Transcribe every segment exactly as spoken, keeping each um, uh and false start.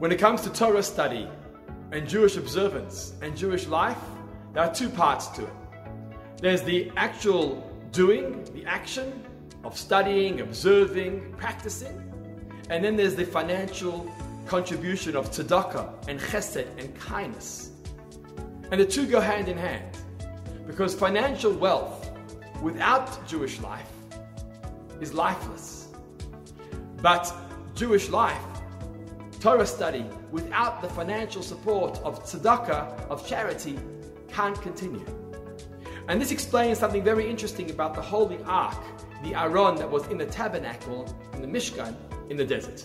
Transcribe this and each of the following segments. When it comes to Torah study and Jewish observance and Jewish life, there are two parts to it. There's the actual doing, the action of studying, observing, practicing. And then there's the financial contribution of tzedakah and chesed and kindness. And the two go hand in hand, because financial wealth without Jewish life is lifeless. But Jewish life, Torah study, without the financial support of tzedakah, of charity, can't continue. And this explains something very interesting about the Holy Ark, the Aron that was in the tabernacle, in the Mishkan, in the desert.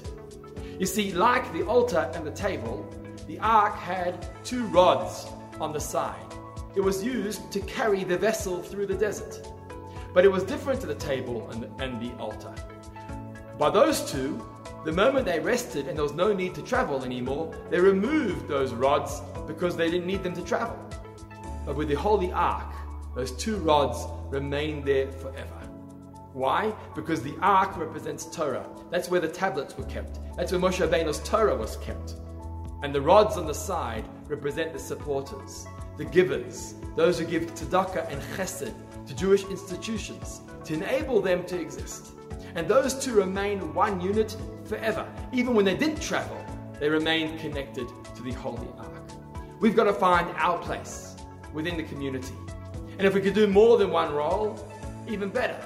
You see, like the altar and the table, the Ark had two rods on the side. It was used to carry the vessel through the desert. But it was different to the table and the, and the altar. By those two, the moment they rested and there was no need to travel anymore, they removed those rods because they didn't need them to travel. But with the Holy Ark, those two rods remained there forever. Why? Because the Ark represents Torah. That's where the tablets were kept. That's where Moshe Rabbeinu's Torah was kept. And the rods on the side represent the supporters, the givers, those who give tzedakah and chesed to Jewish institutions to enable them to exist. And those two remain one unit forever. Even when they didn't travel, they remained connected to the Holy Ark. We've got to find our place within the community. And if we could do more than one role, even better.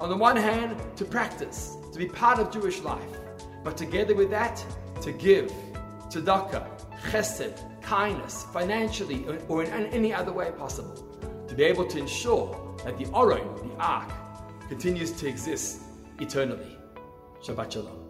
On the one hand, to practice, to be part of Jewish life, but together with that, to give tzedakah, chesed, kindness, financially or in any other way possible, to be able to ensure that the Aron, the Ark, continues to exist eternally. Shabbat Shalom.